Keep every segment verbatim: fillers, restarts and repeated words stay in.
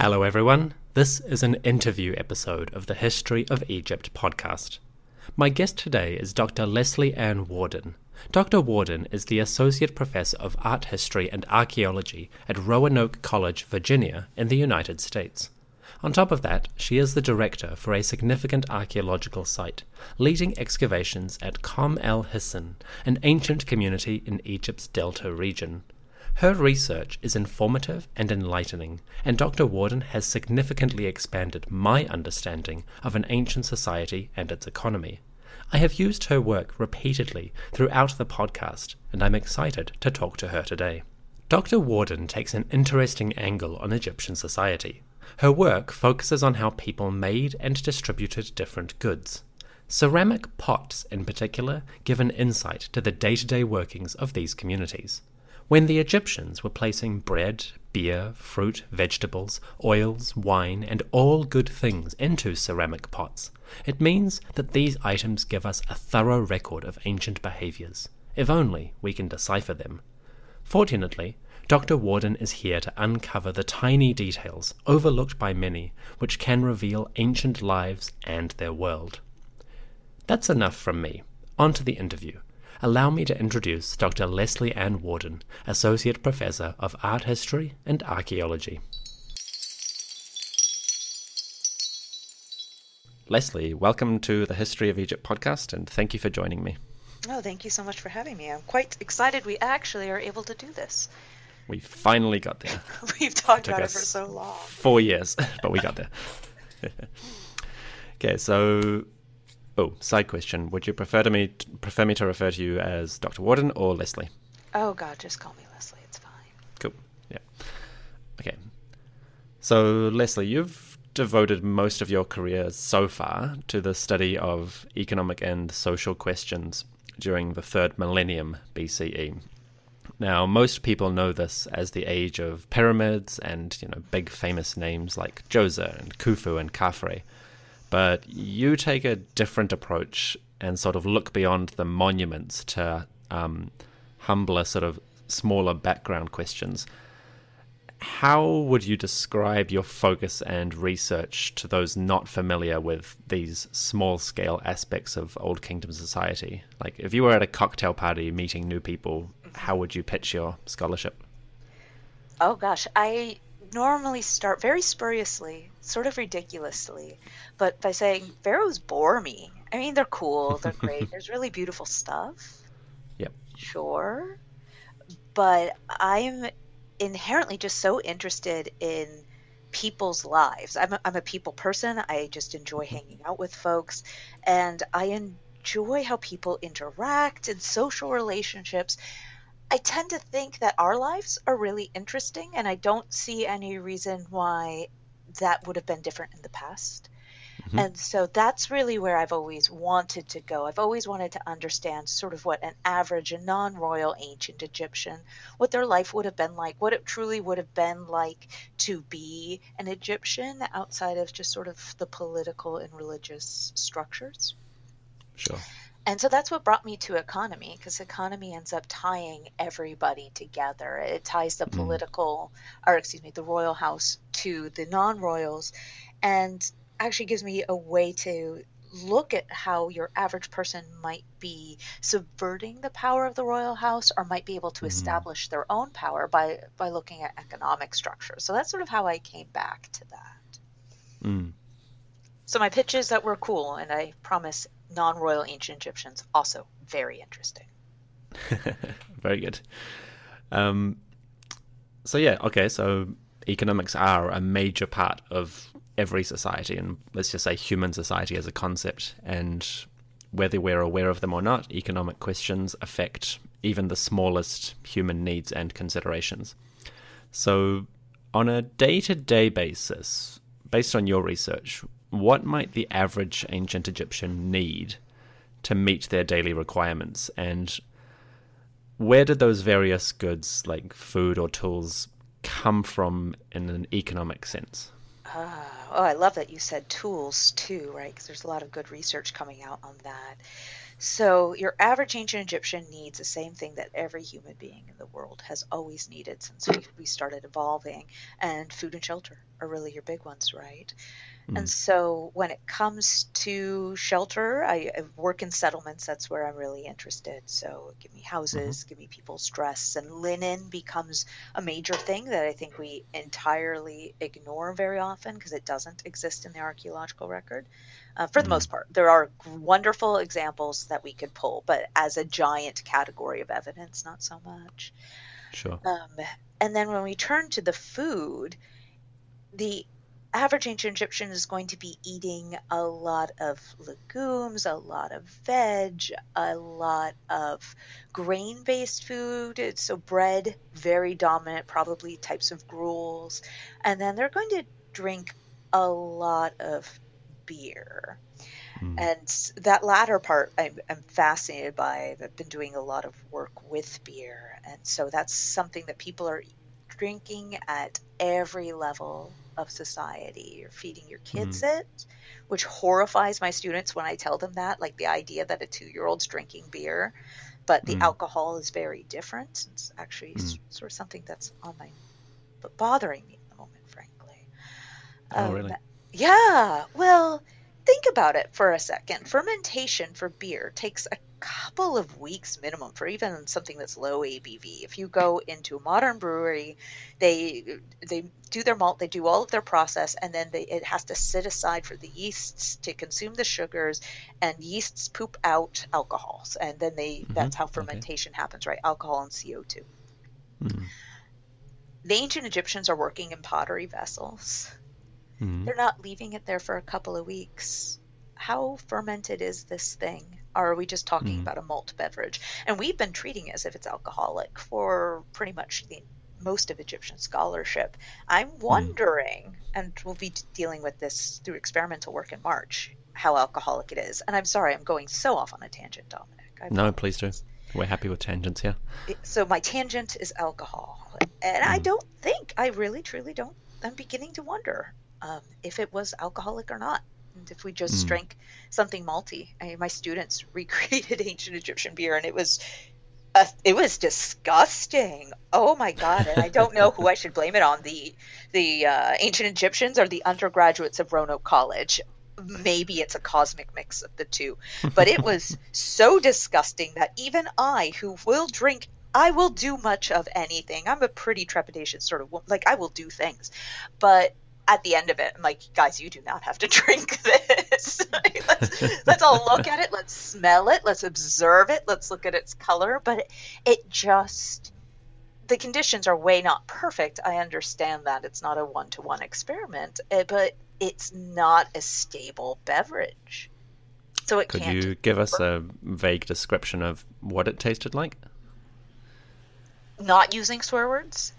Hello, everyone. This is an interview episode of the History of Egypt podcast. My guest today is Doctor Leslie Anne Warden. Doctor Warden is the Associate Professor of Art History and Archaeology at Roanoke College, Virginia, in the United States. On top of that, she is the director for a significant archaeological site, leading excavations at Qom el-Hissin, an ancient community in Egypt's Delta region. Her research is informative and enlightening, and Doctor Warden has significantly expanded my understanding of an ancient society and its economy. I have used her work repeatedly throughout the podcast, and I'm excited to talk to her today. Doctor Warden takes an interesting angle on Egyptian society. Her work focuses on how people made and distributed different goods. Ceramic pots, in particular, give an insight to the day-to-day workings of these communities. When the Egyptians were placing bread, beer, fruit, vegetables, oils, wine, and all good things into ceramic pots, it means that these items give us a thorough record of ancient behaviors, if only we can decipher them. Fortunately, Doctor Warden is here to uncover the tiny details, overlooked by many, which can reveal ancient lives and their world. That's enough from me. On to the interview. Allow me to introduce Doctor Leslie Anne Warden, Associate Professor of Art History and Archaeology. Leslie, welcome to the History of Egypt podcast, and thank you for joining me. Oh, thank you so much for having me. I'm quite excited we actually are able to do this. We finally got there. We've talked about it for so long. Four years, but we got there. Okay, so... Oh, side question. Would you prefer to me prefer me to refer to you as Doctor Warden or Leslie? Oh, God, just call me Leslie. It's fine. Cool. Yeah. Okay. So, Leslie, you've devoted most of your career so far to the study of economic and social questions during the third millennium B C E. Now, most people know this as the age of pyramids and, you know, big famous names like Djoser and Khufu and Khafre. But you take a different approach and sort of look beyond the monuments to um, humbler, sort of smaller background questions. How would you describe your focus and research to those not familiar with these small-scale aspects of Old Kingdom society? Like, if you were at a cocktail party meeting new people, how would you pitch your scholarship? Oh, gosh, I... normally start very spuriously, sort of ridiculously, but by saying pharaohs bore me. I mean, they're cool, they're great, there's really beautiful stuff. Yep. Sure. But I'm inherently just so interested in people's lives. I'm a, I'm a people person. I just enjoy hanging out with folks, and I enjoy how people interact in social relationships. I tend to think that our lives are really interesting, and I don't see any reason why that would have been different in the past. Mm-hmm. And so that's really where I've always wanted to go. I've always wanted to understand sort of what an average and non-royal ancient Egyptian, what their life would have been like, what it truly would have been like to be an Egyptian outside of just sort of the political and religious structures. Sure. And so that's what brought me to economy, because economy ends up tying everybody together. It ties the political, mm. or excuse me, the royal house to the non-royals, and actually gives me a way to look at how your average person might be subverting the power of the royal house, or might be able to mm. establish their own power by, by looking at economic structure. So that's sort of how I came back to that. Mm. So my pitch is that we're cool, and I promise non-royal ancient Egyptians also very interesting. Very good. Um, so yeah, okay, so economics are a major part of every society, and let's just say human society as a concept, and whether we're aware of them or not, economic questions affect even the smallest human needs and considerations. So On a day-to-day basis, based on your research, what might the average ancient Egyptian need to meet their daily requirements? And where did those various goods, like food or tools, come from in an economic sense? Uh, oh, I love that you said tools too, right? Because there's a lot of good research coming out on that. So your average ancient Egyptian needs the same thing that every human being in the world has always needed since we, we started evolving, and food and shelter are really your big ones, right? Mm. And so when it comes to shelter, I, I work in settlements. That's where I'm really interested. So give me houses, mm-hmm. give me people's dress, and linen becomes a major thing that I think we entirely ignore very often because it doesn't exist in the archaeological record. Uh, for the most part, there are wonderful examples that we could pull, but as a giant category of evidence, not so much. Sure. Um, and then when we turn to the food, the average ancient Egyptian is going to be eating a lot of legumes, a lot of veg, a lot of grain-based food. So bread, very dominant, probably types of gruels. And then they're going to drink a lot of beer. Mm. And that latter part I'm, I'm fascinated by. I've been doing a lot of work with beer. And so that's something that people are drinking at every level of society. You're feeding your kids mm. it, which horrifies my students when I tell them that, like the idea that a two-year-old's drinking beer, but the mm. alcohol is very different. It's actually mm. sort of something that's on my, but bothering me at the moment, frankly. Oh, um, really? Yeah, well, think about it for a second. Fermentation for beer takes a couple of weeks minimum for even something that's low A B V. If you go into a modern brewery, they they do their malt, they do all of their process, and then they, it has to sit aside for the yeasts to consume the sugars, and yeasts poop out alcohols, and then they mm-hmm. that's how fermentation okay. happens, right? Alcohol and C O two. Mm. The ancient Egyptians are working in pottery vessels. They're not leaving it there for a couple of weeks. How fermented is this thing? Or are we just talking mm. about a malt beverage? And we've been treating it as if it's alcoholic for pretty much the most of Egyptian scholarship. I'm wondering, mm. and we'll be dealing with this through experimental work in March, how alcoholic it is. And I'm sorry, I'm going so off on a tangent, Dominic. I no, please do. We're happy with tangents here. So my tangent is alcohol. And mm. I don't think, I really, truly don't, I'm beginning to wonder Um, if it was alcoholic or not, and if we just mm. drank something malty. I mean, my students recreated ancient Egyptian beer, and it was uh, it was disgusting. Oh my god! And I don't know who I should blame it on, the the uh, ancient Egyptians or the undergraduates of Roanoke College. Maybe it's a cosmic mix of the two, but it was so disgusting that even I, who will drink. I will do much of anything. I'm a pretty trepidatious sort of woman. Like, I will do things, but at the end of it, I'm like, guys, you do not have to drink this. let's, let's all look at it. Let's smell it. Let's observe it. Let's look at its color. But it, it just, the conditions are way not perfect. I understand that it's not a one-to-one experiment, but it's not a stable beverage. So it Could can't you give work. us a vague description of what it tasted like? Not using swear words?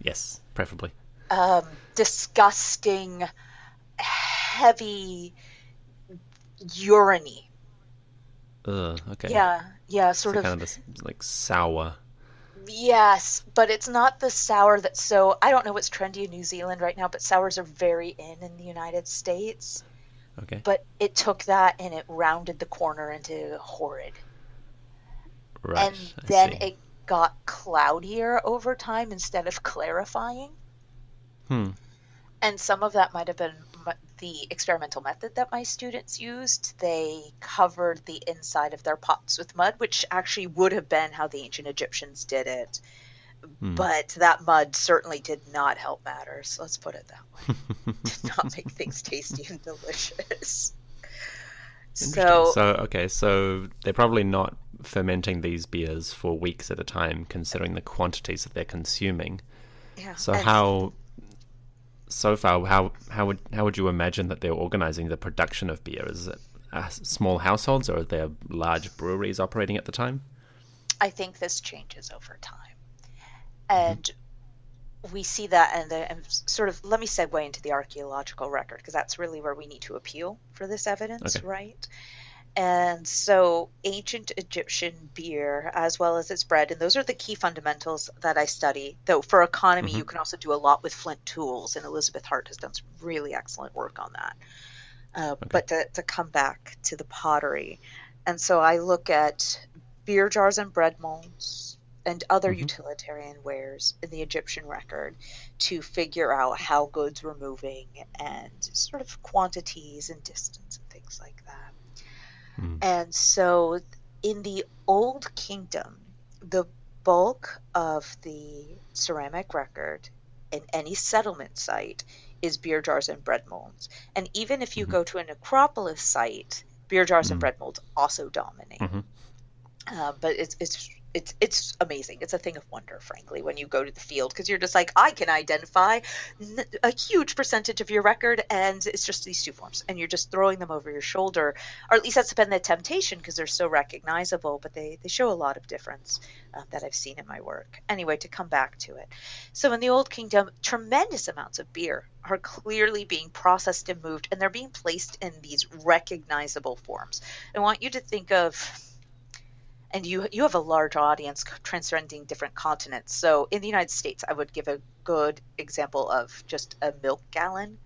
Yes, preferably. Um, disgusting, heavy, urine-y. Ugh, okay. Yeah, yeah, sort so of. Kind of this, like, sour. Yes, but it's not the sour that's so, I don't know what's trendy in New Zealand right now, but sours are very in in the United States. Okay. But it took that and it rounded the corner into horrid. Right, And I then see. it got cloudier over time instead of clarifying. Hmm. And some of that might have been the experimental method that my students used. They covered the inside of their pots with mud, which actually would have been how the ancient Egyptians did it. Hmm. But that mud certainly did not help matters. Let's put it that way. Did not make things tasty and delicious. So, so, okay, so they're probably not fermenting these beers for weeks at a time, considering the quantities that they're consuming. Yeah. So and- how... So far, how how would how would you imagine that they're organizing the production of beer? Is it uh, small households, or are there large breweries operating at the time? I think this changes over time, and we see that, and, the, and sort of, let me segue into the archaeological record, because that's really where we need to appeal for this evidence, okay. right? And so ancient Egyptian beer, as well as its bread, and those are the key fundamentals that I study. Though for economy, mm-hmm. you can also do a lot with flint tools, and Elizabeth Hart has done some really excellent work on that. Uh, okay. But to, to come back to the pottery, and so I look at beer jars and bread molds, and other mm-hmm. utilitarian wares in the Egyptian record to figure out how goods were moving and sort of quantities and distance and things like that. Mm. And so in the Old Kingdom, the bulk of the ceramic record in any settlement site is beer jars and bread molds. And even if you mm-hmm. go to a necropolis site, beer jars mm-hmm. and bread molds also dominate. Mm-hmm. Uh, but it's it's It's it's amazing. It's a thing of wonder, frankly, when you go to the field, because you're just like, I can identify a huge percentage of your record, and it's just these two forms, and you're just throwing them over your shoulder, or at least that's been the temptation because they're so recognizable, but they, they show a lot of difference uh, that I've seen in my work. Anyway, to come back to it. So in the Old Kingdom, tremendous amounts of beer are clearly being processed and moved, and they're being placed in these recognizable forms. I want you to think of... And you you have a large audience transcending different continents. So in the United States, I would give a good example of just a milk gallon.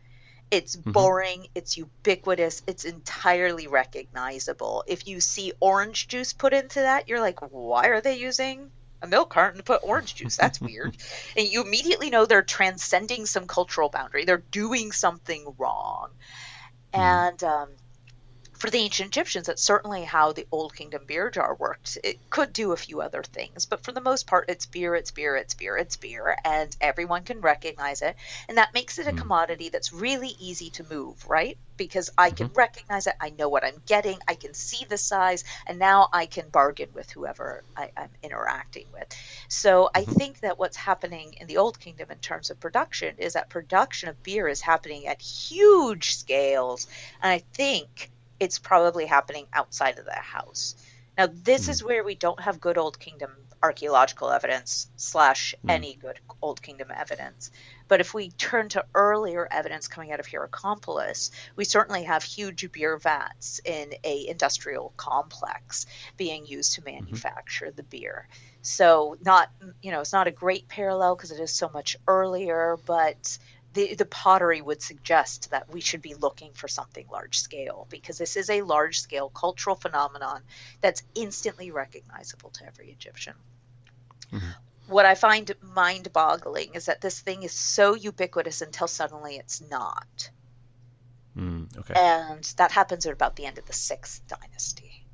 It's mm-hmm. boring. It's ubiquitous. It's entirely recognizable. If you see orange juice put into that, you're like, why are they using a milk carton to put orange juice? That's weird. And you immediately know they're transcending some cultural boundary. They're doing something wrong. Mm. And... um For the ancient Egyptians, that's certainly how the Old Kingdom beer jar worked. It could do a few other things, but for the most part, it's beer, it's beer, it's beer, it's beer, and everyone can recognize it. And that makes it a mm-hmm. commodity that's really easy to move, right? Because I mm-hmm. can recognize it, I know what I'm getting, I can see the size, and now I can bargain with whoever I, I'm interacting with. So mm-hmm. I think that what's happening in the Old Kingdom in terms of production is that production of beer is happening at huge scales, and I think... it's probably happening outside of the house. Now, this mm. is where we don't have good Old Kingdom archaeological evidence slash mm. any good Old Kingdom evidence. But if we turn to earlier evidence coming out of Hierakonpolis, we certainly have huge beer vats in a industrial complex being used to manufacture mm-hmm. the beer. So not, you know, it's not a great parallel because it is so much earlier, but... The, the pottery would suggest that we should be looking for something large scale, because this is a large scale cultural phenomenon that's instantly recognizable to every Egyptian. Mm-hmm. What I find mind boggling is that this thing is so ubiquitous until suddenly it's not. Mm, okay. And that happens at about the end of the sixth dynasty.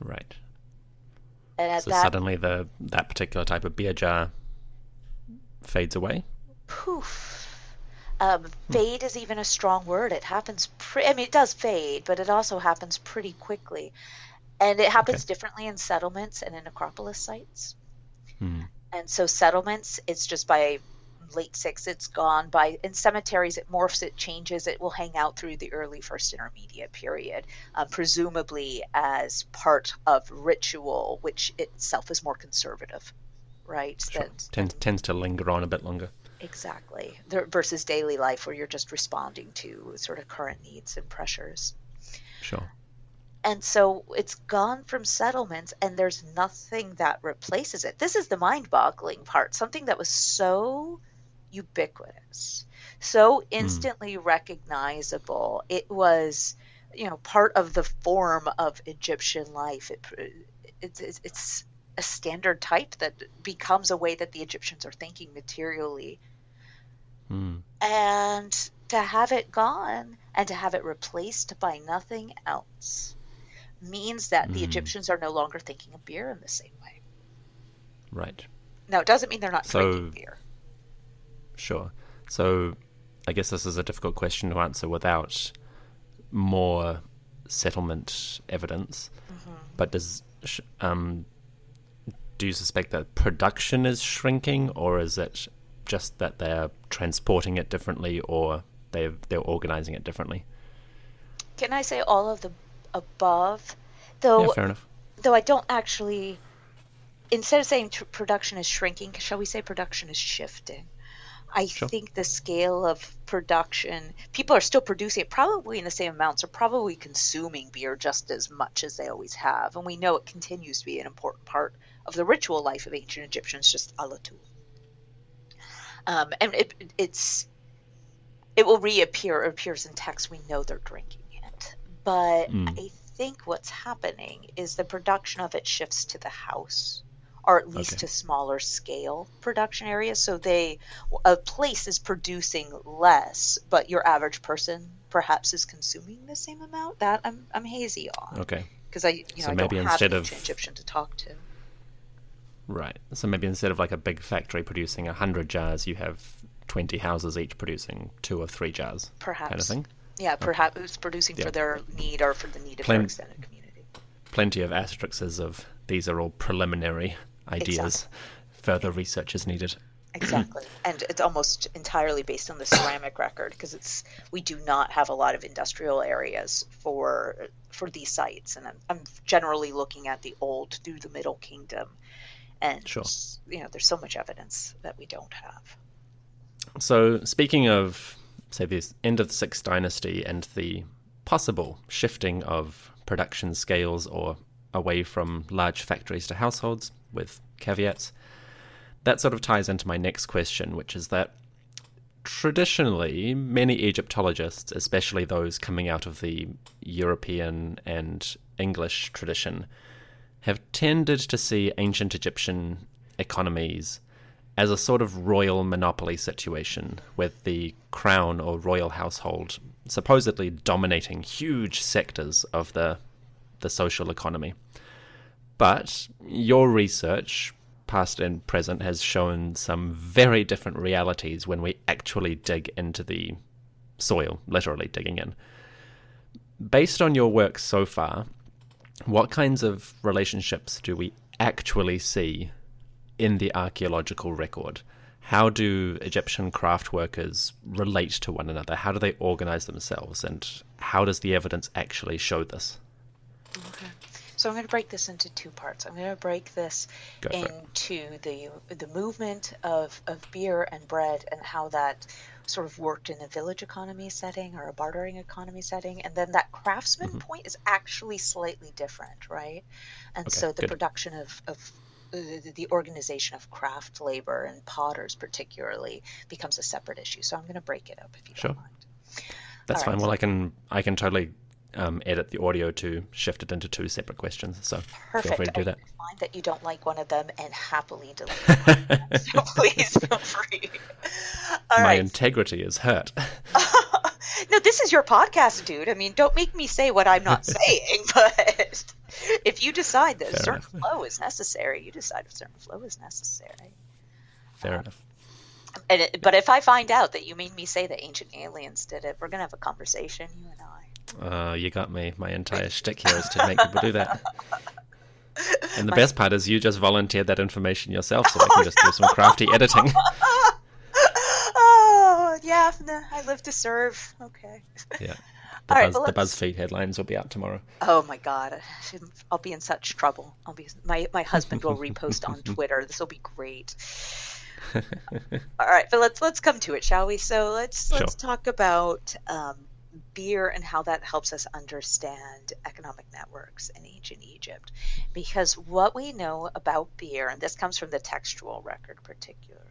Right. And at so that, suddenly the, that particular type of beer jar fades away? Poof. Um, fade is even a strong word. It happens, pre- I mean, it does fade, but it also happens pretty quickly. And it happens okay. differently in settlements and in necropolis sites. Hmm. And so settlements, it's just by late sixth, it's gone. By in cemeteries, it morphs, it changes, it will hang out through the early first intermediate period, uh, presumably as part of ritual, which itself is more conservative, right? Sure. Than, tends, tends to linger on a bit longer. Exactly. Versus daily life where you're just responding to sort of current needs and pressures. Sure. And so it's gone from settlements and there's nothing that replaces it. This is the mind-boggling part, something that was so ubiquitous, so instantly mm. recognizable. It was, you know, part of the form of Egyptian life. It, it, it, it's a standard type that becomes a way that the Egyptians are thinking materially. Mm. And to have it gone and to have it replaced by nothing else means that mm. the Egyptians are no longer thinking of beer in the same way. Right. Now, it doesn't mean they're not so, drinking beer. Sure. So I guess this is a difficult question to answer without more settlement evidence. Mm-hmm. But does... Um, do you suspect that production is shrinking, or is it just that they're transporting it differently, or they're, they're organizing it differently? Can I say all of the above? Though, yeah, fair enough. Though I don't actually... Instead of saying t- production is shrinking, shall we say production is shifting? I sure. think the scale of production, people are still producing it probably in the same amounts, are probably consuming beer just as much as they always have. And we know it continues to be an important part of the ritual life of ancient Egyptians, just a Latul. Um, and it, it's, it will reappear, it appears in text, we know they're drinking it. But mm. I think what's happening is the production of it shifts to the house, or at least okay. to smaller scale production areas. So they, a place is producing less, but your average person perhaps is consuming the same amount. That I'm I'm hazy on. Okay. Because I, you know, so I maybe don't instead have an Egyptian to talk to. Right. So maybe instead of like a big factory producing a hundred jars, you have twenty houses each producing two or three jars. Perhaps. Kind of thing. Yeah. Perhaps okay. it's producing yeah. for their need or for the need of Plen- their extended community. Plenty of asterisks of these are all preliminary. Ideas. Exactly. Further research is needed. Exactly. And it's almost entirely based on the ceramic record, because it's we do not have a lot of industrial areas for for these sites. And I'm, I'm generally looking at the old through the Middle Kingdom. And, sure. you know, there's so much evidence that we don't have. So speaking of, say, the end of the Sixth Dynasty and the possible shifting of production scales or away from large factories to households, with caveats, that sort of ties into my next question, which is that traditionally many Egyptologists, especially those coming out of the European and English tradition, have tended to see ancient Egyptian economies as a sort of royal monopoly situation, with the crown or royal household supposedly dominating huge sectors of the the social economy. But your research, past and present, has shown some very different realities when we actually dig into the soil, literally digging in. Based on your work so far, what kinds of relationships do we actually see in the archaeological record? How do Egyptian craft workers relate to one another? How do they organize themselves? And how does the evidence actually show this? Okay. So I'm going to break this into two parts. I'm going to break this into the the movement of, of beer and bread and how that sort of worked in a village economy setting or a bartering economy setting. And then that craftsman mm-hmm. point is actually slightly different, right? And okay, so the good. production of, of uh, the organization of craft labor and potters particularly becomes a separate issue. So I'm going to break it up if you sure. don't mind. That's All fine. Right. Well, I can I can totally... Um, edit the audio to shift it into two separate questions. So Perfect. feel free to do that. I find that you don't like one of them and happily delete it. So please feel free. All My right. integrity is hurt. No, this is your podcast, dude. I mean, don't make me say what I'm not saying, but if you decide that Fair a certain enough. flow is necessary, you decide a certain flow is necessary. Fair um, enough. And it, but if I find out that you made me say that ancient aliens did it, we're going to have a conversation, you and I. Uh, you got me. My entire shtick here is to make people do that. And the My... best part is you just volunteered that information yourself, so oh, I can just no. do some crafty editing. Oh, yeah. No, I live to serve. Okay. Yeah. The, All buzz, right, well, the BuzzFeed headlines will be out tomorrow. Oh, my God. I'll be in such trouble. I'll be. My, my husband will repost on Twitter. This will be great. All right. But let's, let's come to it, shall we? So let's, sure. let's talk about... Um, beer and how that helps us understand economic networks in ancient Egypt. Because what we know about beer, and this comes from the textual record particularly,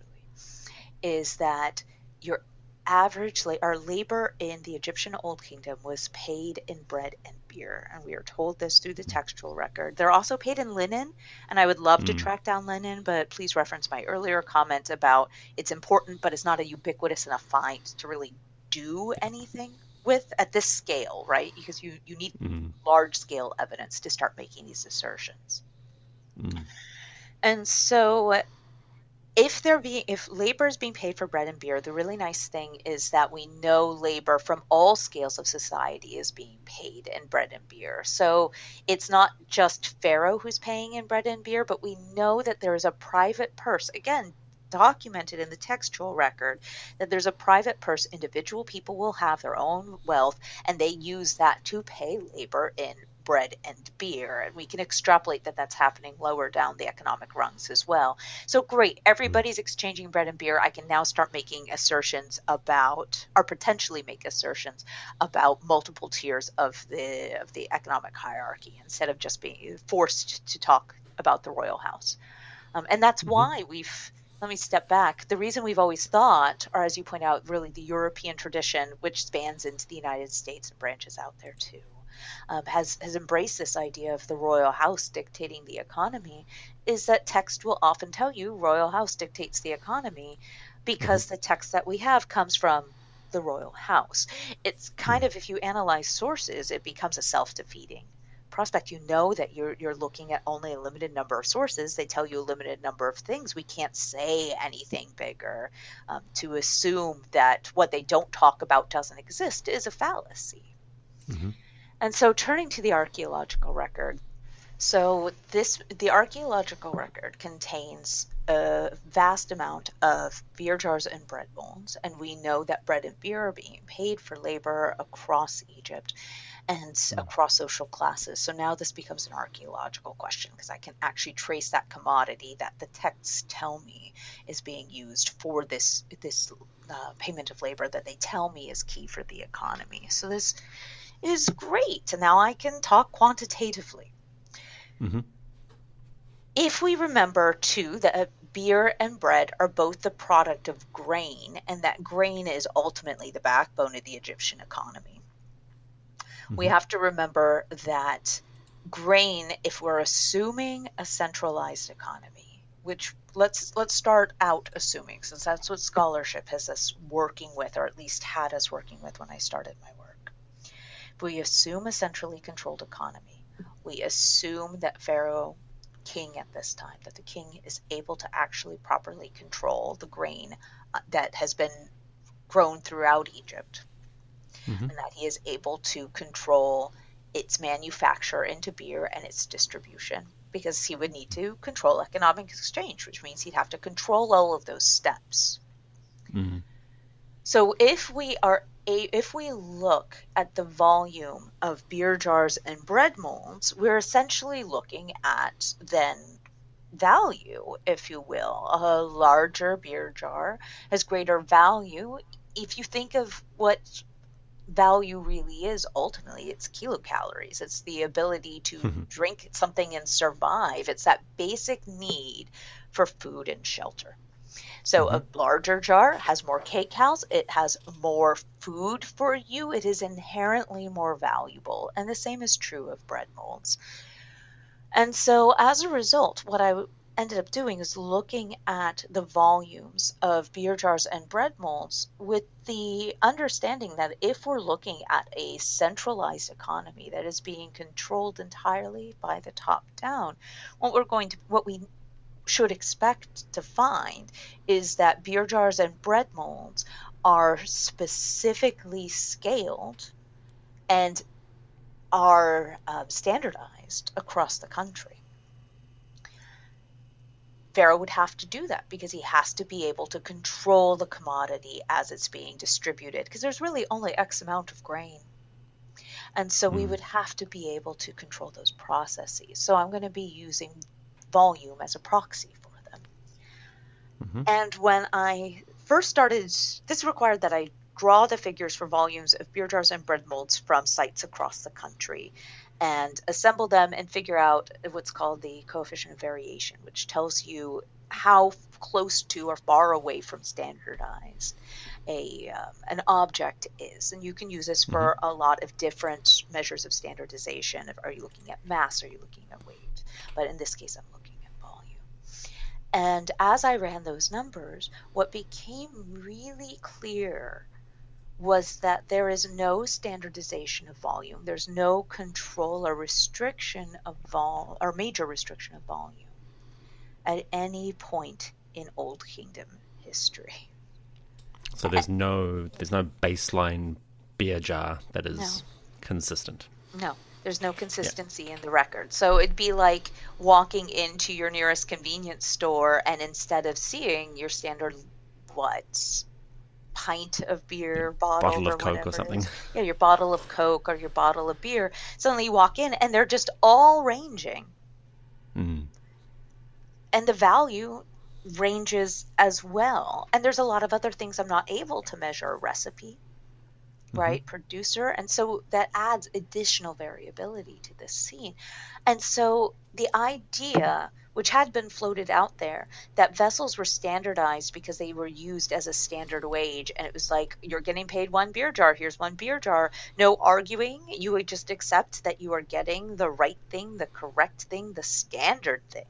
is that your average la- or labor in the Egyptian Old Kingdom was paid in bread and beer. And we are told this through the textual record. They're also paid in linen, and I would love mm. to track down linen, but please reference my earlier comment about it's important, but it's not a ubiquitous enough find to really do anything with at this scale, right? Because you, you need mm-hmm. large scale evidence to start making these assertions. Mm. And so if they're being, if labor is being paid for bread and beer, the really nice thing is that we know labor from all scales of society is being paid in bread and beer. So it's not just Pharaoh who's paying in bread and beer, but we know that there is a private purse, again, documented in the textual record, that there's a private purse. Individual people will have their own wealth, and they use that to pay labor in bread and beer. And we can extrapolate that that's happening lower down the economic rungs as well. So great, everybody's exchanging bread and beer. I can now start making assertions about, or potentially make assertions about, multiple tiers of the of the economic hierarchy instead of just being forced to talk about the royal house. Um, and that's mm-hmm. why we've, let me step back. The reason we've always thought, or as you point out, really the European tradition, which spans into the United States and branches out there too, um, has, has embraced this idea of the royal house dictating the economy, is that text will often tell you royal house dictates the economy because the text that we have comes from the royal house. It's kind of, if you analyze sources, it becomes a self-defeating prospect. You know that you're you're looking at only a limited number of sources. They tell you a limited number of things. We can't say anything bigger. Um, to assume that what they don't talk about doesn't exist is a fallacy. Mm-hmm. And so turning to the archaeological record, so this the archaeological record contains a vast amount of beer jars and bread bowls, and we know that bread and beer are being paid for labor across Egypt and across social classes. So now this becomes an archaeological question, because I can actually trace that commodity that the texts tell me is being used for this this uh, payment of labor that they tell me is key for the economy. So this is great. And now I can talk quantitatively. Mm-hmm. If we remember, too, that beer and bread are both the product of grain, and that grain is ultimately the backbone of the Egyptian economy. We have to remember that grain, if we're assuming a centralized economy, which let's let's start out assuming, since that's what scholarship has us working with, or at least had us working with when I started my work. If we assume a centrally controlled economy, we assume that Pharaoh, king at this time, that the king is able to actually properly control the grain that has been grown throughout Egypt. Mm-hmm. And that he is able to control its manufacture into beer and its distribution, because he would need to control economic exchange, which means he'd have to control all of those steps. Mm-hmm. So if we are a, if we look at the volume of beer jars and bread molds, we're essentially looking at then value, if you will. A larger beer jar has greater value. If you think of what value really is, ultimately it's kilocalories. It's the ability to mm-hmm. drink something and survive. It's that basic need for food and shelter. So mm-hmm. a larger jar has more kcal. It has more food for you. It is inherently more valuable. And the same is true of bread molds. And so as a result, what I ended up doing is looking at the volumes of beer jars and bread molds with the understanding that if we're looking at a centralized economy that is being controlled entirely by the top down, what we're going to what we should expect to find is that beer jars and bread molds are specifically scaled and are um, standardized across the country. Pharaoh would have to do that because he has to be able to control the commodity as it's being distributed, because there's really only X amount of grain. And so mm. we would have to be able to control those processes. So I'm going to be using volume as a proxy for them. Mm-hmm. And when I first started, this required that I draw the figures for volumes of beer jars and bread molds from sites across the country, and assemble them and figure out what's called the coefficient of variation, which tells you how close to or far away from standardized a um, an object is. And you can use this for mm-hmm. a lot of different measures of standardization. Are you looking at mass? Are you looking at weight? But in this case, I'm looking at volume. And as I ran those numbers, what became really clear was that there is no standardization of volume. There's no control or restriction of vol or major restriction of volume at any point in Old Kingdom history. So there's no there's no baseline beer jar that is no. consistent. No. There's no consistency yeah. in the record. So it'd be like walking into your nearest convenience store and instead of seeing your standard what pint of beer, bottle, bottle of or Coke or something. Yeah, your bottle of Coke or your bottle of beer. Suddenly you walk in and they're just all ranging. Mm. And the value ranges as well. And there's a lot of other things I'm not able to measure. Recipe, mm-hmm. right? Producer. And so that adds additional variability to this scene. And so the idea, which had been floated out there, that vessels were standardized because they were used as a standard wage. And it was like, you're getting paid one beer jar. Here's one beer jar. No arguing. You would just accept that you are getting the right thing, the correct thing, the standard thing.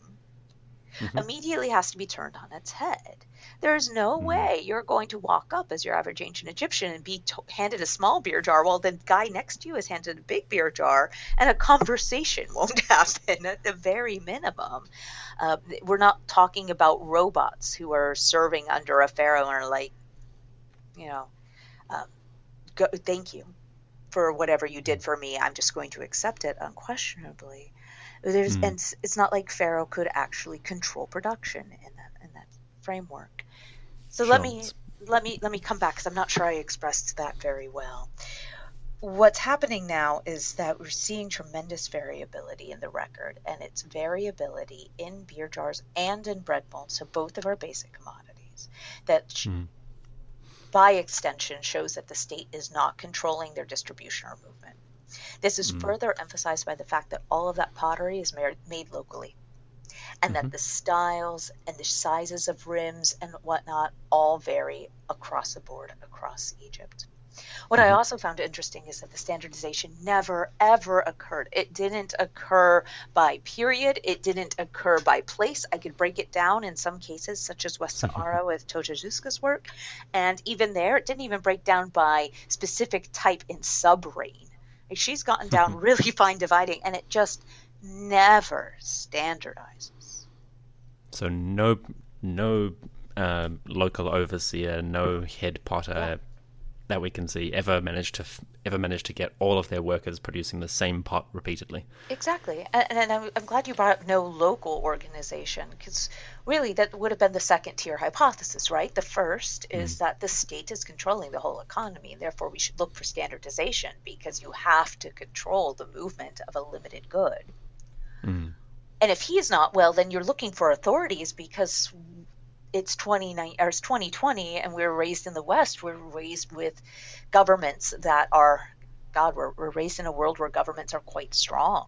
Mm-hmm. Immediately has to be turned on its head. There is no mm-hmm. way you're going to walk up as your average ancient Egyptian and be to- handed a small beer jar while the guy next to you is handed a big beer jar, and a conversation won't happen at the very minimum. Uh, we're not talking about robots who are serving under a pharaoh and are like, you know, um, go, thank you for whatever you did for me. I'm just going to accept it unquestionably. There's, mm. and it's not like Pharaoh could actually control production in that in that framework. So sure. let me let me let me come back, because I'm not sure I expressed that very well. What's happening now is that we're seeing tremendous variability in the record, and it's variability in beer jars and in bread molds, so both of our basic commodities. That mm. by extension shows that the state is not controlling their distribution or movement. This is mm. further emphasized by the fact that all of that pottery is made locally, and mm-hmm. that the styles and the sizes of rims and whatnot all vary across the board across Egypt. What mm-hmm. I also found interesting is that the standardization never, ever occurred. It didn't occur by period. It didn't occur by place. I could break it down in some cases, such as West Saara with Djoser's work. And even there, it didn't even break down by specific type in sub-rain. She's gotten down really fine dividing, and it just never standardizes. So no no uh, local overseer, no head potter yeah. that we can see ever managed to ever managed to get all of their workers producing the same pot repeatedly. Exactly, and, and I'm, I'm glad you brought up no local organization, because really that would have been the second tier hypothesis, right? The first is mm. that the state is controlling the whole economy, and therefore we should look for standardization, because you have to control the movement of a limited good. Mm. And if he's not, well, then you're looking for authorities, because It's twenty-nine or it's twenty twenty, and we're raised in the West. We're raised with governments that are, God, we're, we're raised in a world where governments are quite strong,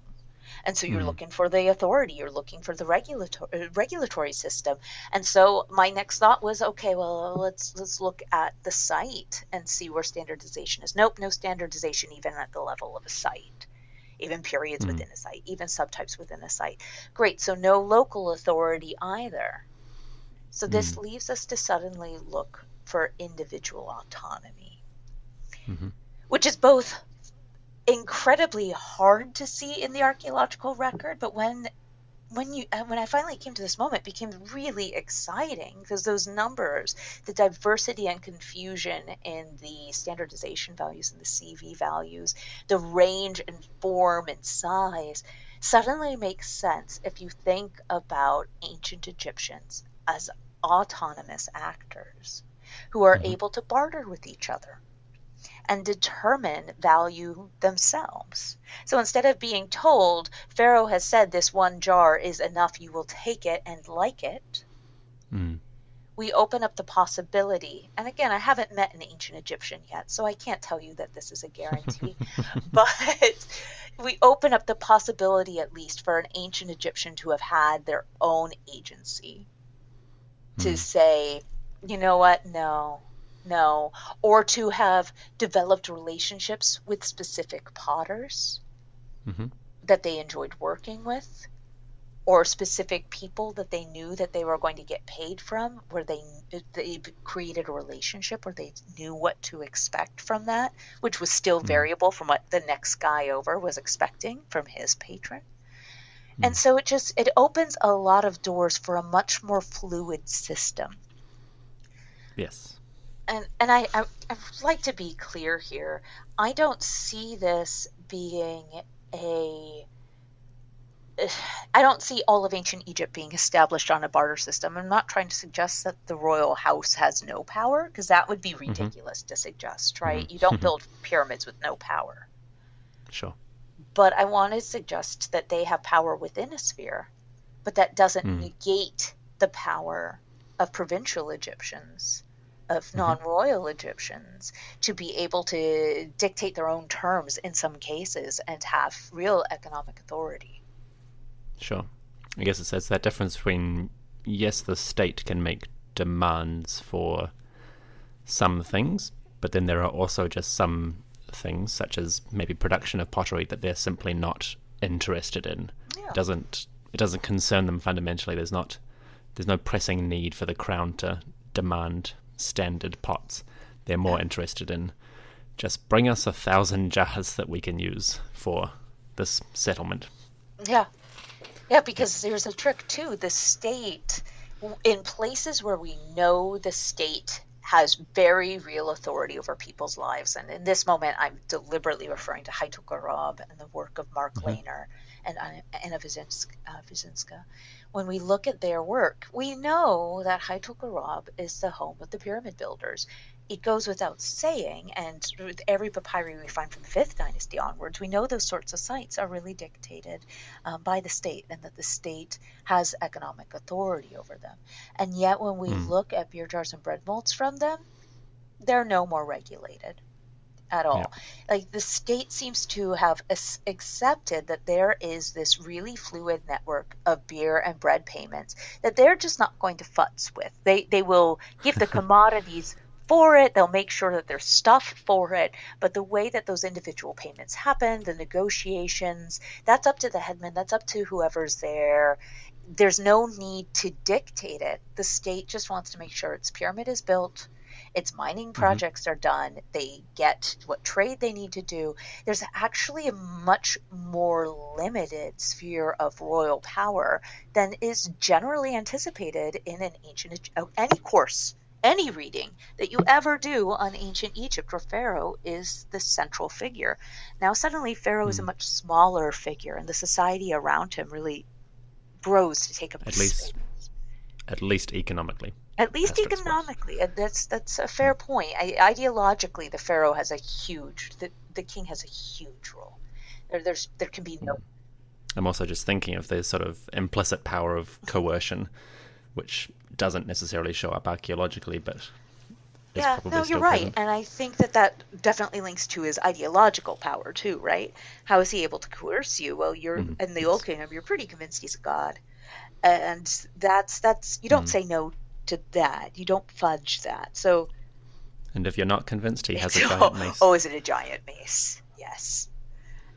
and so you're mm. looking for the authority. You're looking for the regulatory regulatory system. And so my next thought was, okay, well, let's let's look at the site and see where standardization is. Nope, no standardization even at the level of a site. Even periods mm. within a site, even subtypes within a site. Great, so no local authority either. So this mm. leaves us to suddenly look for individual autonomy, mm-hmm. which is both incredibly hard to see in the archaeological record, but when when you when I finally came to this moment, it became really exciting, because those numbers, the diversity and confusion in the standardization values and the C V values, the range and form and size, suddenly makes sense if you think about ancient Egyptians as autonomous actors who are mm-hmm. able to barter with each other and determine value themselves. So instead of being told, Pharaoh has said this one jar is enough, you will take it and like it, mm. we open up the possibility. And again, I haven't met an ancient Egyptian yet, so I can't tell you that this is a guarantee, but we open up the possibility, at least for an ancient Egyptian to have had their own agency, to mm. say, you know what, no, no, or to have developed relationships with specific potters mm-hmm. that they enjoyed working with, or specific people that they knew that they were going to get paid from, where they, they created a relationship where they knew what to expect from that, which was still mm. variable from what the next guy over was expecting from his patron. And so it just, it opens a lot of doors for a much more fluid system. Yes. And and I, I, I would like to be clear here. I don't see this being a I don't see all of ancient Egypt being established on a barter system. I'm not trying to suggest that the royal house has no power, because that would be ridiculous mm-hmm. to suggest, right? Mm-hmm. You don't build pyramids with no power. Sure. But I want to suggest that they have power within a sphere, but that doesn't mm. negate the power of provincial Egyptians, of mm-hmm. non-royal Egyptians, to be able to dictate their own terms in some cases and have real economic authority. Sure. I guess it's, it's that difference between, yes, the state can make demands for some things, but then there are also just some things, such as maybe production of pottery, that they're simply not interested in. Yeah. It doesn't it doesn't concern them fundamentally. There's not there's no pressing need for the crown to demand standard pots. They're more yeah. interested in just bring us a thousand jars that we can use for this settlement. Yeah. Yeah, because there's a trick, too. The state, in places where we know the state has very real authority over people's lives, and in this moment I'm deliberately referring to Hytokarab and the work of Mark mm-hmm. Lehner and Anna Vizinska. When we look at their work, we know that Hytokarab is the home of the pyramid builders. It goes without saying, and with every papyri we find from the fifth dynasty onwards, we know those sorts of sites are really dictated um, by the state, and that the state has economic authority over them. And yet when we mm. look at beer jars and bread molds from them, they're no more regulated at all. Yeah. Like, the state seems to have as- accepted that there is this really fluid network of beer and bread payments that they're just not going to futz with. They, they will give the commodities for it, they'll make sure that there's stuff for it, but the way that those individual payments happen, the negotiations, that's up to the headman, that's up to whoever's there. There's no need to dictate it. The state just wants to make sure its pyramid is built, its mining projects mm-hmm. are done, they get what trade they need to do. There's actually a much more limited sphere of royal power than is generally anticipated in an ancient any course. Any reading that you ever do on ancient Egypt, where Pharaoh is the central figure. Now suddenly Pharaoh mm. is a much smaller figure, and the society around him really grows to take up at least space. At least economically. At least that's economically, and that's that's a fair mm. point. I, ideologically, the Pharaoh has a huge, the, the king has a huge role. There, there's there can be no. I'm also just thinking of the sort of implicit power of coercion, which doesn't necessarily show up archaeologically, but yeah, no, you're right, present. And I think that that definitely links to his ideological power too, right? How is he able to coerce you? Well, you're mm-hmm. in the old kingdom, you're pretty convinced he's a god, and that's that's you don't mm-hmm. say no to that, you don't fudge that. So, and if you're not convinced, he has a giant mace. Oh, is it a giant mace? Yes.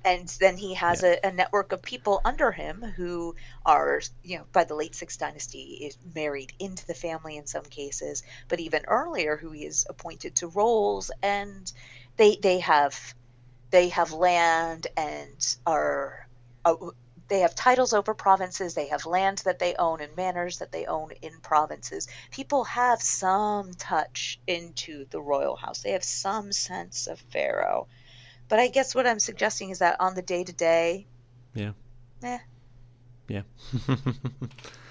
And then he has yeah. a, a network of people under him who are, you know, by the late Sixth Dynasty, is married into the family in some cases, but even earlier, who he is appointed to roles, and they they have they have land and are uh, they have titles over provinces. They have land that they own and manors that they own in provinces. People have some touch into the royal house. They have some sense of Pharaoh. But I guess what I'm suggesting is that on the day-to-day... Yeah. Eh. Yeah.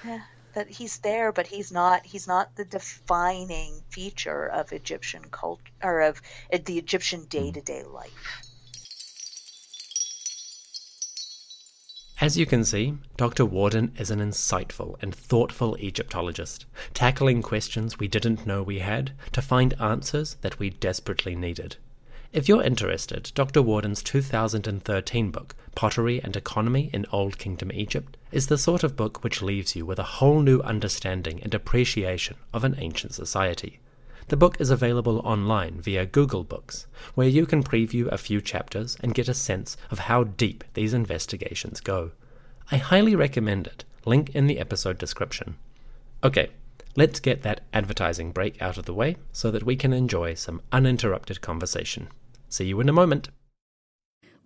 eh, that he's there, but he's not He's not the defining feature of Egyptian culture, or of the Egyptian day-to-day mm. life. As you can see, Doctor Warden is an insightful and thoughtful Egyptologist, tackling questions we didn't know we had to find answers that we desperately needed. If you're interested, Doctor Warden's two thousand thirteen book, Pottery and Economy in Old Kingdom Egypt, is the sort of book which leaves you with a whole new understanding and appreciation of an ancient society. The book is available online via Google Books, where you can preview a few chapters and get a sense of how deep these investigations go. I highly recommend it. Link in the episode description. Okay, let's get that advertising break out of the way so that we can enjoy some uninterrupted conversation. See you in a moment.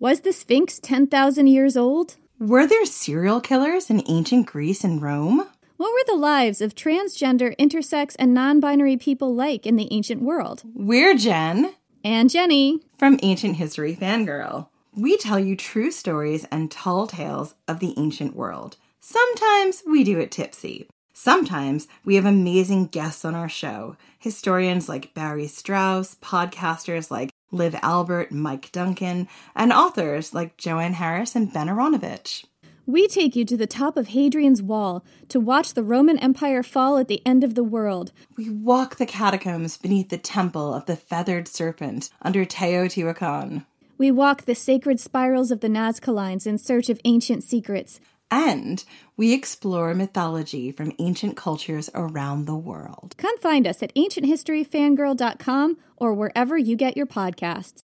Was the Sphinx ten thousand years old? Were there serial killers in ancient Greece and Rome? What were the lives of transgender, intersex, and non-binary people like in the ancient world? We're Jen. And Jenny. From Ancient History Fangirl. We tell you true stories and tall tales of the ancient world. Sometimes we do it tipsy. Sometimes we have amazing guests on our show, historians like Barry Strauss, podcasters like Liv Albert, Mike Duncan, and authors like Joanne Harris and Ben Aronovich. We take you to the top of Hadrian's Wall to watch the Roman Empire fall at the end of the world. We walk the catacombs beneath the Temple of the Feathered Serpent under Teotihuacan. We walk the sacred spirals of the Nazca Lines in search of ancient secrets. And we explore mythology from ancient cultures around the world. Come find us at ancient history fangirl dot com or wherever you get your podcasts.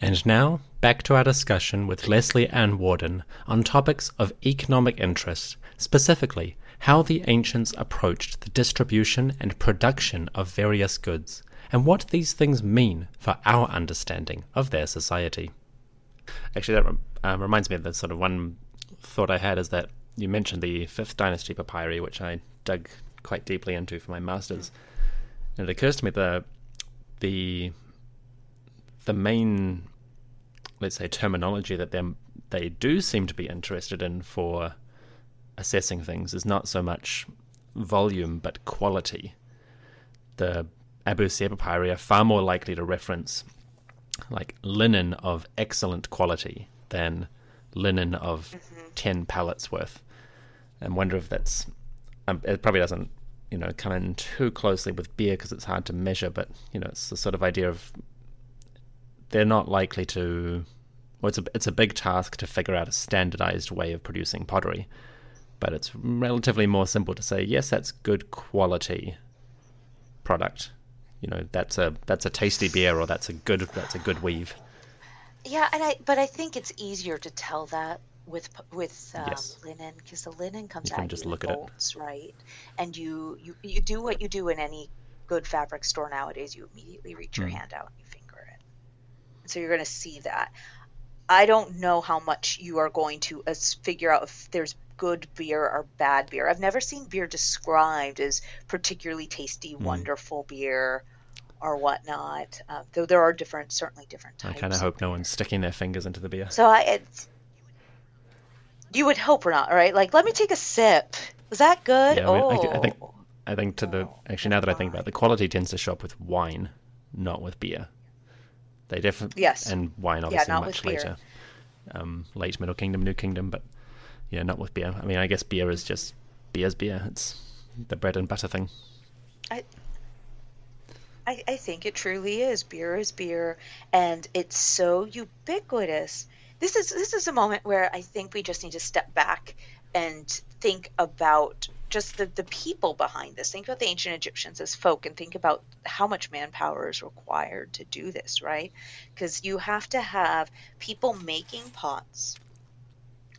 And now, back to our discussion with Leslie Anne Warden on topics of economic interest, specifically how the ancients approached the distribution and production of various goods, and what these things mean for our understanding of their society. Actually, that um, reminds me of the sort of one thought I had is that you mentioned the fifth Dynasty papyri, which I dug quite deeply into for my master's. And it occurs to me that the, the main, let's say, terminology that them they do seem to be interested in for assessing things is not so much volume but quality. The Abusir papyri are far more likely to reference like linen of excellent quality than linen of mm-hmm. ten pallets worth. I wonder if that's um, it probably doesn't you know come in too closely with beer because it's hard to measure, but you know it's the sort of idea of they're not likely to, well, it's a, it's a big task to figure out a standardized way of producing pottery, but it's relatively more simple to say, yes, that's good quality product. You know, that's a, that's a tasty beer, or that's a good, that's a good weave. Yeah. And I, but I think it's easier to tell that with, with um, yes. linen, because the linen comes out just look folds, at it. Right. And you, you, you do what you do in any good fabric store nowadays, you immediately reach mm. your hand out and you finger it. So you're going to see that. I don't know how much you are going to uh, figure out if there's good beer or bad beer. I've never seen beer described as particularly tasty, mm. wonderful beer or whatnot. Uh, though there are different, certainly different types. I kind of hope no one's sticking their fingers into the beer. So I, it's, you would hope or not, right? Like, let me take a sip. Is that good? Yeah, I mean, oh, I, I think I think to the actually now that I think about it, the quality tends to show up with wine, not with beer. They definitely yes, and wine obviously yeah, much later, um, late Middle Kingdom, New Kingdom, but yeah, not with beer. I mean, I guess beer is just beer's beer. It's the bread and butter thing. I, I, I think it truly is. Beer is beer, and it's so ubiquitous. This is this is a moment where I think we just need to step back and think about just the, the people behind this. Think about the ancient Egyptians as folk and think about how much manpower is required to do this, right? Because you have to have people making pots.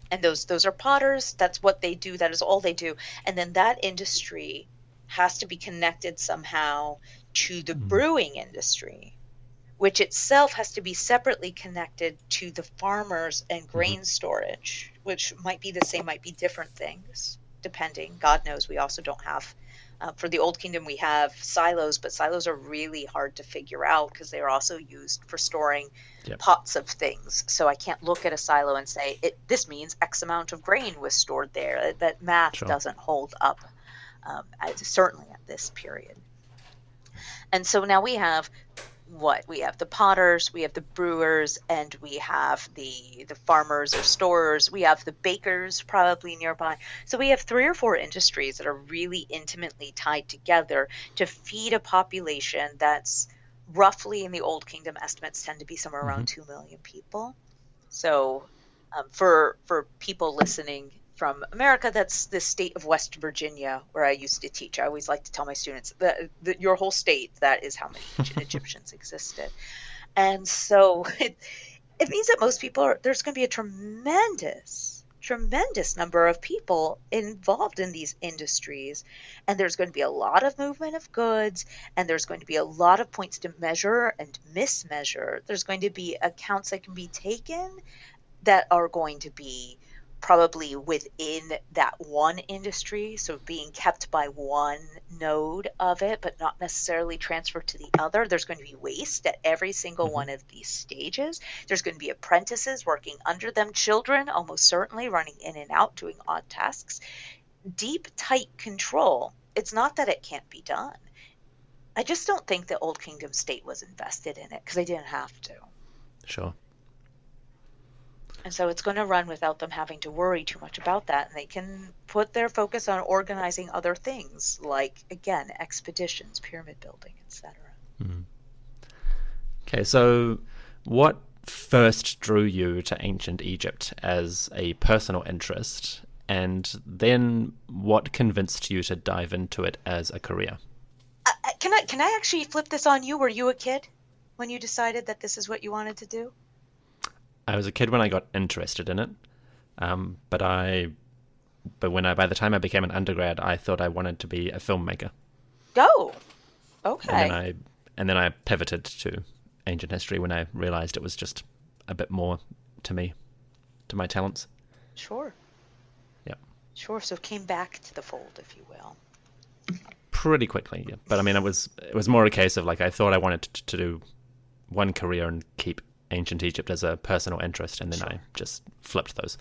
And those those are potters. That's what they do. That is all they do. And then that industry has to be connected somehow to the brewing industry, which itself has to be separately connected to the farmers and grain storage, which might be the same, might be different things. Depending, God knows, we also don't have, uh, for the Old Kingdom, we have silos, but silos are really hard to figure out because they're also used for storing yep. pots of things. So I can't look at a silo and say, it, this means X amount of grain was stored there. That, that math sure. doesn't hold up, um, at, certainly at this period. And so now we have what? We have the potters, we have the brewers, and we have the the farmers or storers. We have the bakers probably nearby. So we have three or four industries that are really intimately tied together to feed a population that's roughly, in the Old Kingdom estimates tend to be somewhere around mm-hmm. two million people. So um, for for people listening from America, that's the state of West Virginia, where I used to teach. I always like to tell my students that, that your whole state, that is how many ancient Egyptians existed. And so it, it means that most people are, there's going to be a tremendous, tremendous number of people involved in these industries. And there's going to be a lot of movement of goods, and there's going to be a lot of points to measure and mismeasure. There's going to be accounts that can be taken that are going to be probably within that one industry, so being kept by one node of it, but not necessarily transferred to the other. There's going to be waste at every single mm-hmm. one of these stages. There's going to be apprentices working under them, children almost certainly running in and out, doing odd tasks. Deep, tight control. It's not that it can't be done. I just don't think the Old Kingdom state was invested in it because they didn't have to. Sure. And so it's going to run without them having to worry too much about that. And they can put their focus on organizing other things like, again, expeditions, pyramid building, et cetera. Mm. Okay, so what first drew you to ancient Egypt as a personal interest? And then what convinced you to dive into it as a career? Uh, can I can I actually flip this on you? Were you a kid when you decided that this is what you wanted to do? I was a kid when I got interested in it, um, but I, but when I, by the time I became an undergrad, I thought I wanted to be a filmmaker. Oh, okay. And then I, and then I pivoted to ancient history when I realized it was just a bit more to me, to my talents. Sure. Yeah. Sure. So came back to the fold, if you will. Pretty quickly, yeah. But I mean, it was it was more a case of like I thought I wanted to, to do one career and keep ancient Egypt as a personal interest, and then sure. I just flipped those.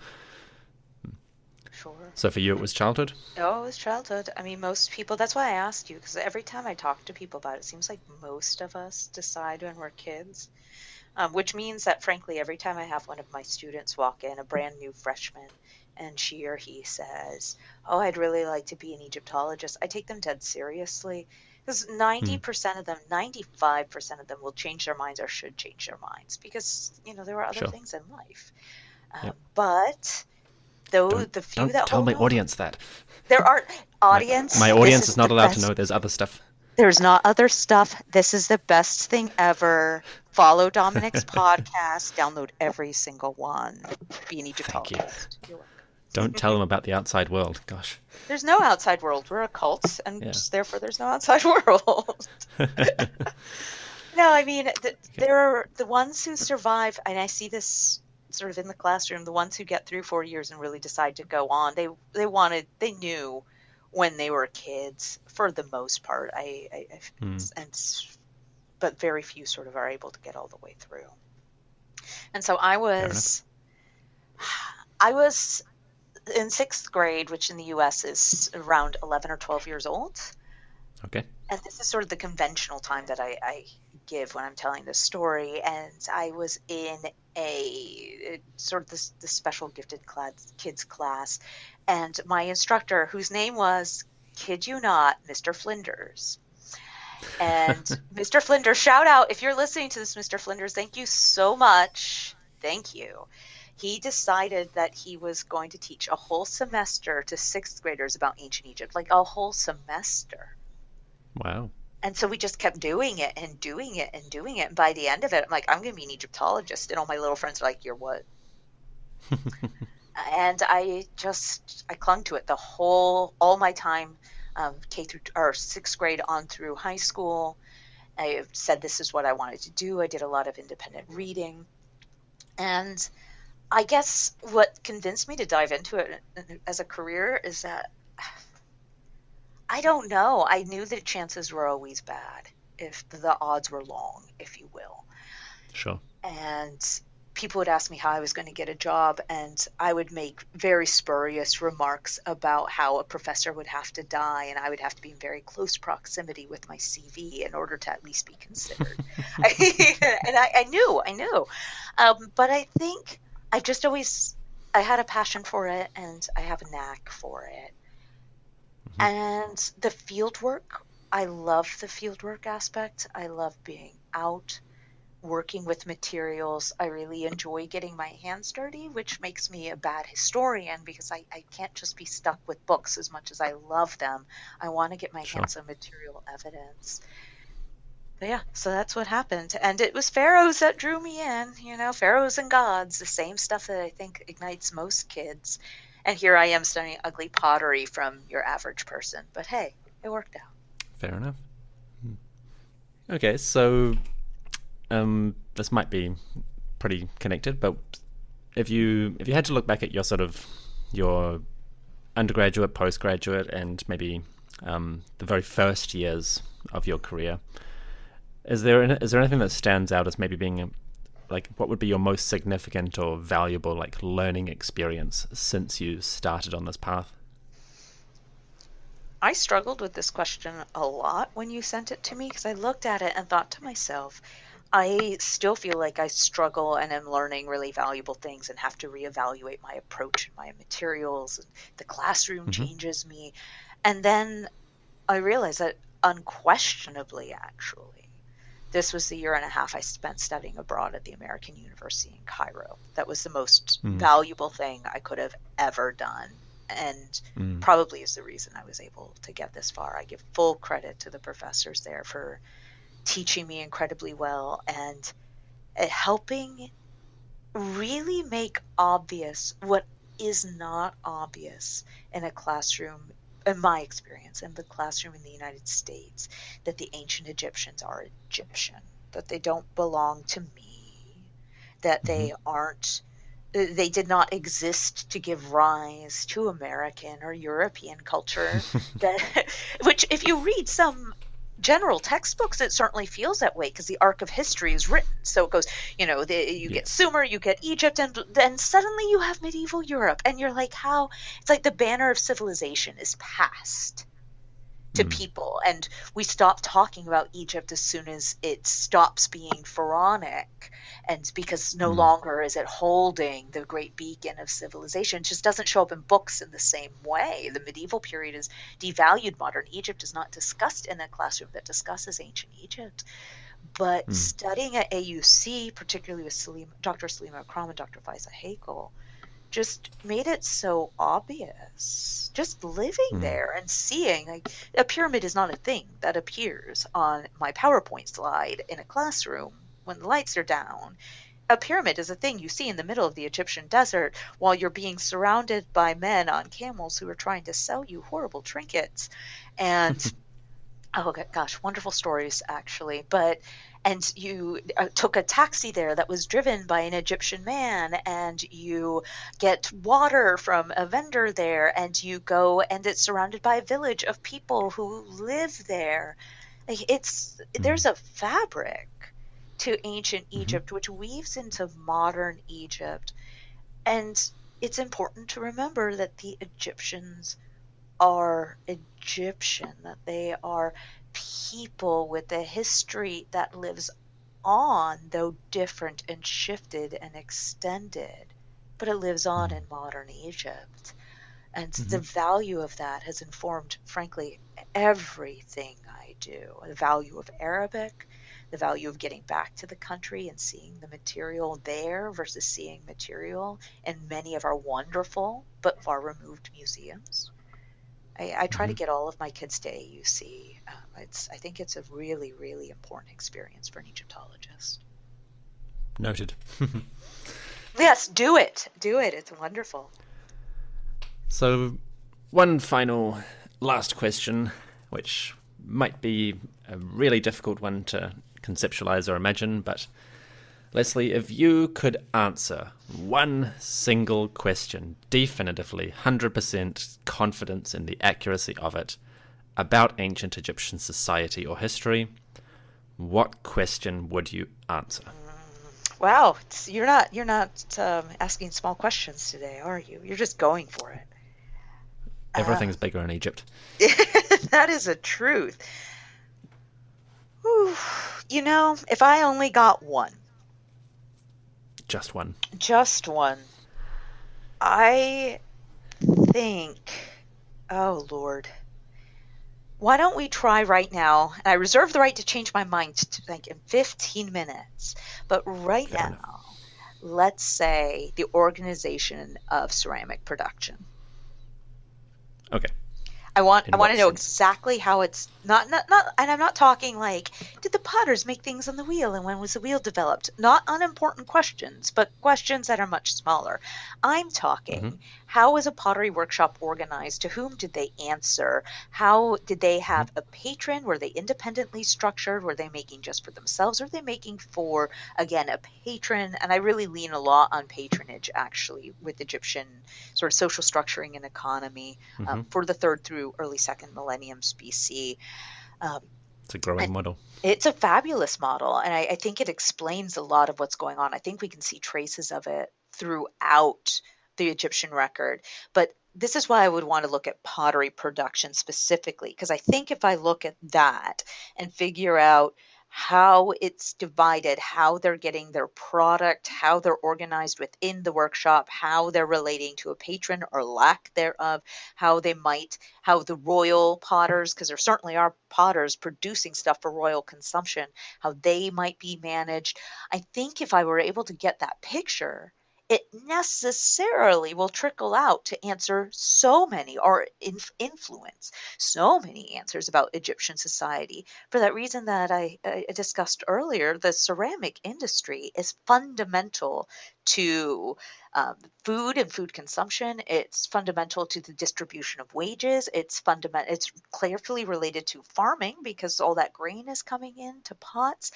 Sure. So for you, it was childhood? Oh, it was childhood. I mean, most people, that's why I asked you, because every time I talk to people about it, it seems like most of us decide when we're kids, um, which means that, frankly, every time I have one of my students walk in, a brand new freshman, and she or he says, oh, I'd really like to be an Egyptologist, I take them dead seriously. Because ninety percent of them, ninety-five percent of them will change their minds or should change their minds because, you know, there are other sure. things in life. Um, yep. But though don't, the few don't that tell my on, audience that there are audience. My, my audience is, is not allowed best. to know there's other stuff. There's not other stuff. This is the best thing ever. Follow Dominic's podcast. Download every single one. Be an Egyptologist. Thank you. Don't tell them about the outside world. Gosh. There's no outside world. We're a cult, and yeah. therefore there's no outside world. No, I mean, the, okay. there are the ones who survive, and I see this sort of in the classroom, the ones who get through four years and really decide to go on. They they wanted, they knew when they were kids, for the most part, I, I, I mm. and but very few sort of are able to get all the way through. And so I was, I was... in sixth grade, which in the U S is around eleven or twelve years old. Okay. And this is sort of the conventional time that I, I give when I'm telling this story. And I was in a sort of this, this special gifted class, kids class. And my instructor, whose name was, kid you not, Mister Flinders. And Mister Flinders, shout out. If you're listening to this, Mister Flinders, thank you so much. Thank you. He decided that he was going to teach a whole semester to sixth graders about ancient Egypt, like a whole semester. Wow. And so we just kept doing it and doing it and doing it. And by the end of it, I'm like, I'm going to be an Egyptologist. And all my little friends are like, you're what? And I just, I clung to it the whole, all my time, um, K through, or sixth grade on through high school. I said, this is what I wanted to do. I did a lot of independent reading. And I guess what convinced me to dive into it as a career is that I don't know. I knew that chances were always bad, if the odds were long, if you will. Sure. And people would ask me how I was going to get a job, and I would make very spurious remarks about how a professor would have to die and I would have to be in very close proximity with my C V in order to at least be considered. I, and I, I knew, I knew. Um, but I think... I've just always, I had a passion for it, and I have a knack for it. Mm-hmm. And the field work, I love the field work aspect. I love being out, working with materials. I really enjoy getting my hands dirty, which makes me a bad historian because I, I can't just be stuck with books as much as I love them. I want to get my sure. hands on material evidence. But yeah, so that's what happened. And it was pharaohs that drew me in, you know, pharaohs and gods, the same stuff that I think ignites most kids. And here I am studying ugly pottery from your average person. But hey, it worked out. Fair enough. Okay, so um, this might be pretty connected, but if you if you had to look back at your sort of your undergraduate, postgraduate, and maybe um, the very first years of your career, is there is there anything that stands out as maybe being like what would be your most significant or valuable like learning experience since you started on this path? I struggled with this question a lot when you sent it to me because I looked at it and thought to myself, I still feel like I struggle and am learning really valuable things and have to reevaluate my approach and my materials. And the classroom mm-hmm. changes me. And then I realized that unquestionably, actually, this was the year and a half I spent studying abroad at the American University in Cairo. That was the most mm. valuable thing I could have ever done. And mm. probably is the reason I was able to get this far. I give full credit to the professors there for teaching me incredibly well and helping really make obvious what is not obvious in a classroom, in my experience, in the classroom in the United States, that the ancient Egyptians are Egyptian, that they don't belong to me, that they aren't they did not exist to give rise to American or European culture, that, which if you read some general textbooks, it certainly feels that way because the arc of history is written. So it goes, you know, the, you yes. get Sumer, you get Egypt, and then suddenly you have medieval Europe. And you're like, how? It's like the banner of civilization is passed to mm. people. And we stop talking about Egypt as soon as it stops being pharaonic, and because no mm. longer is it holding the great beacon of civilization. It just doesn't show up in books in the same way. The medieval period is devalued. Modern Egypt is not discussed in a classroom that discusses ancient Egypt. But mm. studying at A U C, particularly with Salima, Doctor Salima Ikram and Doctor Fayza Haikal, just made it so obvious. Just living mm. there and seeing, like, a pyramid is not a thing that appears on my PowerPoint slide in a classroom when the lights are down. A pyramid is a thing you see in the middle of the Egyptian desert while you're being surrounded by men on camels who are trying to sell you horrible trinkets. And, oh gosh, wonderful stories, actually. But And you uh, took a taxi there that was driven by an Egyptian man, and you get water from a vendor there, and you go, and it's surrounded by a village of people who live there. It's there's a fabric to ancient mm-hmm. Egypt which weaves into modern Egypt, and it's important to remember that the Egyptians are Egyptian, that they are people with a history that lives on, though different and shifted and extended, but it lives on in modern Egypt. And mm-hmm. the value of that has informed, frankly, everything I do. The value of Arabic, the value of getting back to the country and seeing the material there versus seeing material in many of our wonderful but far removed museums. I, I try mm-hmm. to get all of my kids to A U C. Um, it's, I think it's a really, really important experience for an Egyptologist. Noted. Yes, do it. Do it. It's wonderful. So one final last question, which might be a really difficult one to conceptualize or imagine, but Leslie, if you could answer one single question, definitively, one hundred percent confidence in the accuracy of it, about ancient Egyptian society or history, what question would you answer? Wow, you're not you're not um, asking small questions today, are you? You're just going for it. Everything's um, bigger in Egypt. That is a truth. Whew. You know, if I only got one. Just one. Just one. I think, oh, Lord, why don't we try right now? And I reserve the right to change my mind to think in fifteen minutes. But right Fair now, enough. Let's say the organization of ceramic production. Okay. I want in I want to know sense? exactly how it's not, not not and I'm not talking like, did the potters make things on the wheel and when was the wheel developed? Not unimportant questions, but questions that are much smaller. I'm talking mm-hmm. How was a pottery workshop organized? To whom did they answer? How did they have a patron? Were they independently structured? Were they making just for themselves? Were they making for, again, a patron? And I really lean a lot on patronage, actually, with Egyptian sort of social structuring and economy um, mm-hmm. for the third through early second millenniums B C. Um, It's a growing and model. It's a fabulous model, and I, I think it explains a lot of what's going on. I think we can see traces of it throughout the Egyptian record. But this is why I would want to look at pottery production specifically, because I think if I look at that and figure out how it's divided, how they're getting their product, how they're organized within the workshop, how they're relating to a patron or lack thereof, how they might, how the royal potters, because there certainly are potters producing stuff for royal consumption, how they might be managed. I think if I were able to get that picture, it necessarily will trickle out to answer so many or inf- influence so many answers about Egyptian society. For that reason that I, I discussed earlier, the ceramic industry is fundamental to um, food and food consumption. It's fundamental to the distribution of wages. It's fundamental. It's clearly related to farming because all that grain is coming into pots.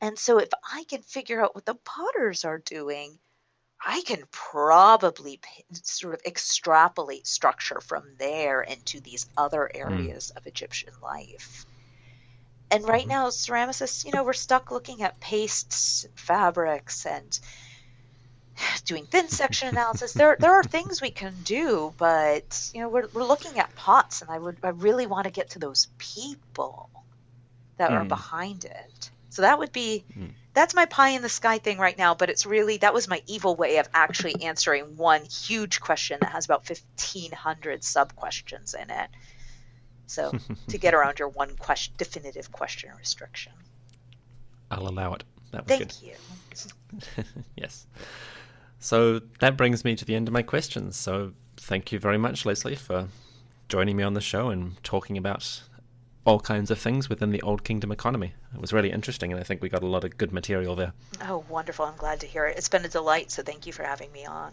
And so if I can figure out what the potters are doing, I can probably sort of extrapolate structure from there into these other areas mm. of Egyptian life. And right mm-hmm. now, ceramicists, you know, we're stuck looking at pastes, and fabrics, and doing thin section analysis. There there are things we can do, but, you know, we're we're looking at pots, and I would I really want to get to those people that mm. are behind it. So that would be, that's my pie in the sky thing right now, but it's really, that was my evil way of actually answering one huge question that has about fifteen hundred sub questions in it. So to get around your one question, definitive question restriction. I'll allow it. That was Thank good. Thank you. Yes. So that brings me to the end of my questions. So thank you very much, Leslie, for joining me on the show and talking about all kinds of things within the Old Kingdom economy. It was really interesting, and I think we got a lot of good material there. Oh, wonderful. I'm glad to hear it. It's been a delight, so thank you for having me on.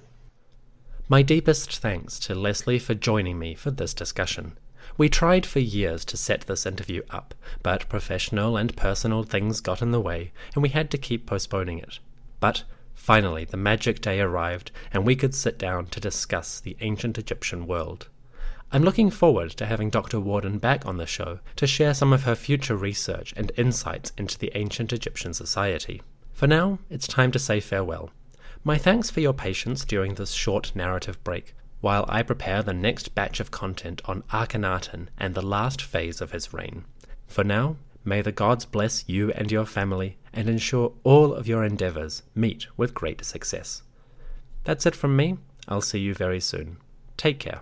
My deepest thanks to Leslie for joining me for this discussion. We tried for years to set this interview up, but professional and personal things got in the way, and we had to keep postponing it. But finally, the magic day arrived, and we could sit down to discuss the ancient Egyptian world. I'm looking forward to having Doctor Warden back on the show to share some of her future research and insights into the ancient Egyptian society. For now, it's time to say farewell. My thanks for your patience during this short narrative break, while I prepare the next batch of content on Akhenaten and the last phase of his reign. For now, may the gods bless you and your family and ensure all of your endeavours meet with great success. That's it from me. I'll see you very soon. Take care.